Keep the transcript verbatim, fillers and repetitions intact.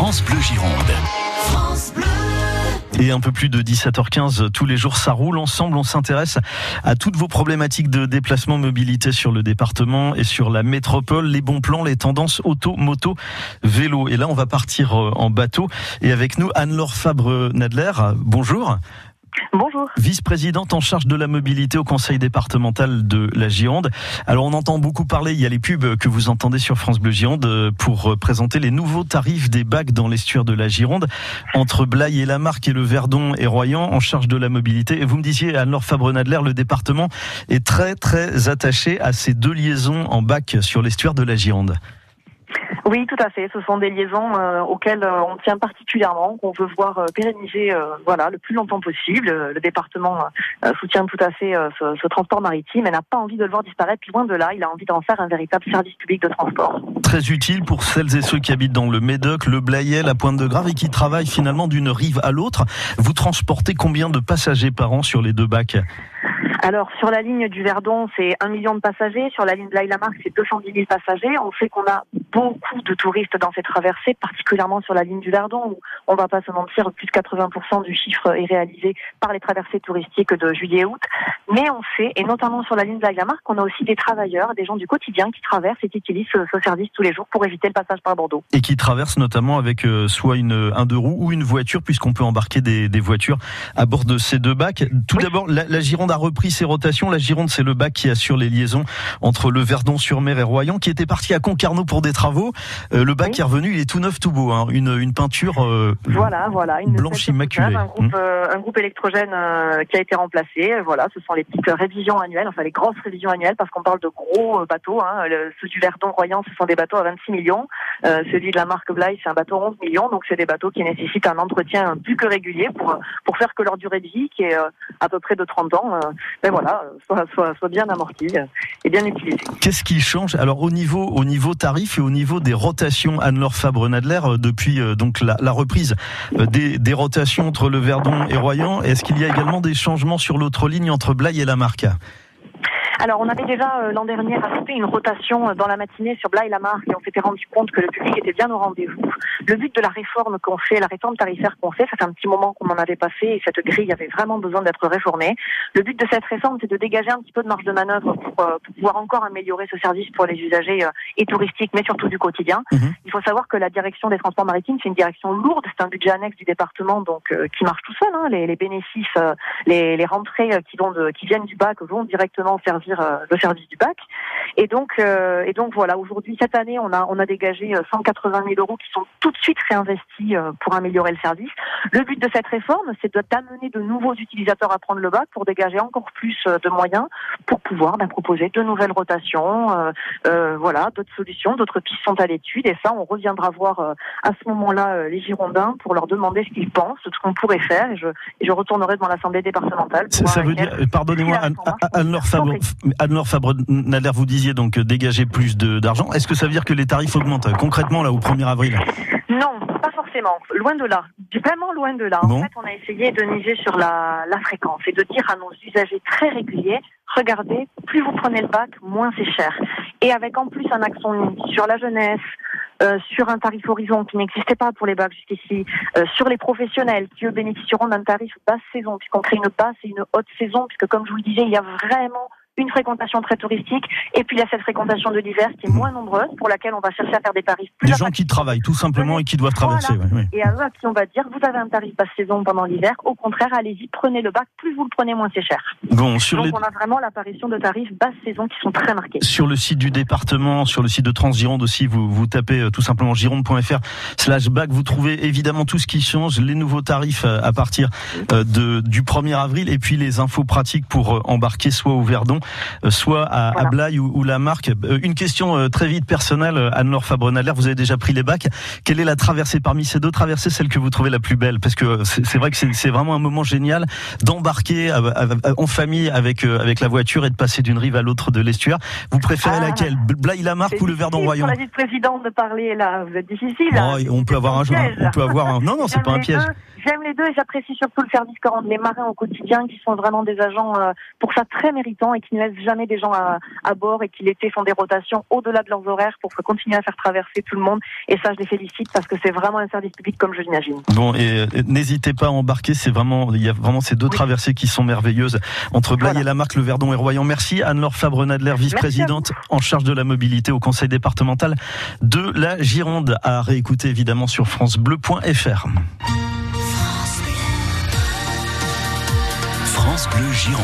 France Bleu Gironde. France Bleu. Et un peu plus de dix-sept heures quinze, tous les jours ça roule ensemble, on s'intéresse à toutes vos problématiques de déplacement, mobilité sur le département et sur la métropole, les bons plans, les tendances auto, moto, vélo. Et là on va partir en bateau et avec nous Anne-Laure Fabre-Nadler, bonjour. Bonjour. Vice-présidente en charge de la mobilité au conseil départemental de la Gironde. Alors on entend beaucoup parler, il y a les pubs que vous entendez sur France Bleu Gironde pour présenter les nouveaux tarifs des bacs dans l'estuaire de la Gironde, entre Blaye et Lamarque et le Verdon et Royan en charge de la mobilité. Et vous me disiez, Anne-Laure Fabre-Nadler, le département est très très attaché à ces deux liaisons en bac sur l'estuaire de la Gironde. Oui, tout à fait. Ce sont des liaisons euh, auxquelles euh, on tient particulièrement, qu'on veut voir euh, pérenniser euh, voilà, le plus longtemps possible. Le département euh, soutient tout à fait euh, ce, ce transport maritime et n'a pas envie de le voir disparaître, loin de là. Il a envie d'en faire un véritable service public de transport. Très utile pour celles et ceux qui habitent dans le Médoc, le Blaye, la Pointe de Grave et qui travaillent finalement d'une rive à l'autre. Vous transportez combien de passagers par an sur les deux bacs ? Alors, sur la ligne du Verdon, c'est un million de passagers. Sur la ligne de Blaye-Lamarque, c'est deux cent dix mille passagers. On sait qu'on a beaucoup de touristes dans ces traversées, particulièrement sur la ligne du Verdon, où on ne va pas se mentir, plus de quatre-vingts pour cent du chiffre est réalisé par les traversées touristiques de juillet et août. Mais on sait, et notamment sur la ligne de Blaye-Lamarque, qu'on a aussi des travailleurs, des gens du quotidien qui traversent et qui utilisent ce, ce service tous les jours pour éviter le passage par Bordeaux. Et qui traversent notamment avec euh, soit une, un deux roues ou une voiture, puisqu'on peut embarquer des, des voitures à bord de ces deux bacs. Tout oui. D'abord, la, la Gironde a repris ces rotations. La Gironde, c'est le bac qui assure les liaisons entre le Verdon-sur-Mer et Royan, qui était parti à Concarneau pour des travaux. Euh, le bac oui. est revenu, il est tout neuf, tout beau. Hein. Une, une peinture euh, voilà, voilà, une blanche immaculée. Un groupe, mmh. euh, un groupe électrogène euh, qui a été remplacé. Voilà, ce sont les petites révisions annuelles, enfin les grosses révisions annuelles, parce qu'on parle de gros euh, bateaux. Hein. Le, ceux du Verdon-Royan, ce sont des bateaux à vingt-six millions. Euh, celui de la marque Blaye, c'est un bateau à onze millions. Donc, c'est des bateaux qui nécessitent un entretien plus que régulier pour, pour faire que leur durée de vie, qui est euh, à peu près de trente ans, euh, ben voilà, soit, soit, soit bien amorti et bien utilisé. Qu'est-ce qui change alors au niveau, au niveau tarif et au niveau des rotations, Anne-Laure Fabre-Nadler, depuis euh, donc la, la reprise euh, des, des rotations entre le Verdon et Royan? Est-ce qu'il y a également des changements sur l'autre ligne entre Blaye et Lamarque? Alors, on avait déjà euh, l'an dernier fait une rotation dans la matinée sur Blaye-Lamarque et on s'était rendu compte que le public était bien au rendez-vous. Le but de la réforme qu'on fait, la réforme tarifaire qu'on fait, ça fait un petit moment qu'on n'en avait pas fait et cette grille avait vraiment besoin d'être réformée. Le but de cette réforme, c'est de dégager un petit peu de marge de manœuvre pour, euh, pour pouvoir encore améliorer ce service pour les usagers euh, et touristiques, mais surtout du quotidien. Mmh. Il faut savoir que la direction des transports maritimes, c'est une direction lourde, c'est un budget annexe du département donc euh, qui marche tout seul. Hein. Les, les bénéfices, euh, les, les rentrées euh, qui, vont de, qui viennent du bac vont directement au service le service du bac. Et donc, euh, et donc voilà, aujourd'hui, cette année, on a, on a dégagé cent quatre-vingt mille euros qui sont tout de suite réinvestis euh, pour améliorer le service. Le but de cette réforme, c'est d'amener de nouveaux utilisateurs à prendre le bac pour dégager encore plus euh, de moyens pour pouvoir ben, proposer de nouvelles rotations, euh, euh, voilà, d'autres solutions, d'autres pistes sont à l'étude. Et ça, on reviendra voir euh, à ce moment-là euh, les Girondins pour leur demander ce qu'ils pensent, ce qu'on pourrait faire. Et je, et je retournerai devant l'Assemblée départementale. Pour ça veut dire, pardonnez-moi, Anne-Laure Fabre, Anne-Laure Fabre-Nadler, vous disiez donc dégager plus de, d'argent. Est-ce que ça veut dire que les tarifs augmentent concrètement là au premier avril? Non, pas forcément. Loin de là. Vraiment loin de là. Bon. En fait, on a essayé de miser sur la, la fréquence et de dire à nos usagers très réguliers, regardez, plus vous prenez le bac, moins c'est cher. Et avec en plus un accent sur la jeunesse, Euh, sur un tarif horizon qui n'existait pas pour les bacs jusqu'ici, euh, sur les professionnels qui eux bénéficieront d'un tarif basse saison, puisqu'on crée une basse et une haute saison, puisque comme je vous le disais, il y a vraiment une fréquentation très touristique, et puis il y a cette fréquentation de l'hiver qui est moins nombreuse, pour laquelle on va chercher à faire des tarifs plus... Les gens qui travaillent, tout simplement, et qui doivent traverser. Voilà. Ouais, ouais. Et à eux, à qui on va dire, vous avez un tarif basse saison pendant l'hiver, au contraire, allez-y, prenez le bac, plus vous le prenez, moins c'est cher. Bon, sur Donc les... on a vraiment l'apparition de tarifs basse saison qui sont très marqués. Sur le site du département, sur le site de Transgironde aussi, vous, vous tapez tout simplement gironde point fr slash bac, vous trouvez évidemment tout ce qui change, les nouveaux tarifs à partir de, du premier avril, et puis les infos pratiques pour embarquer soit au Verdon, soit à, voilà. à Blaye ou, ou Lamarque. Une question très vite personnelle, Anne-Laure Fabre-Nadler, vous avez déjà pris les bacs. Quelle est la traversée parmi ces deux traversées, celle que vous trouvez la plus belle? Parce que c'est, c'est vrai que c'est, c'est vraiment un moment génial d'embarquer en famille avec, avec la voiture et de passer d'une rive à l'autre de l'estuaire. Vous préférez ah, laquelle? Blaye-Lamarque ou le Verdon-Royan? Pour la vice-présidente de parler là, vous êtes difficile. Là. Oh, on peut avoir un, piège, on peut avoir un... Non, non, c'est pas un piège. Deux. J'aime les deux et j'apprécie surtout le service que rendent les marins au quotidien, qui sont vraiment des agents pour ça très méritants et qui qui ne laissent jamais des gens à, à bord et qui l'été font des rotations au-delà de leurs horaires pour continuer à faire traverser tout le monde. Et ça, je les félicite parce que c'est vraiment un service public comme je l'imagine. Bon, et, et n'hésitez pas à embarquer. C'est vraiment, il y a vraiment ces deux oui. traversées qui sont merveilleuses entre Blaye voilà. et Lamarque, le Verdon et Royan. Merci Anne-Laure Fabre-Nadler, vice-présidente en charge de la mobilité au Conseil départemental de la Gironde. À réécouter évidemment sur francebleu point fr. France Bleu Gironde.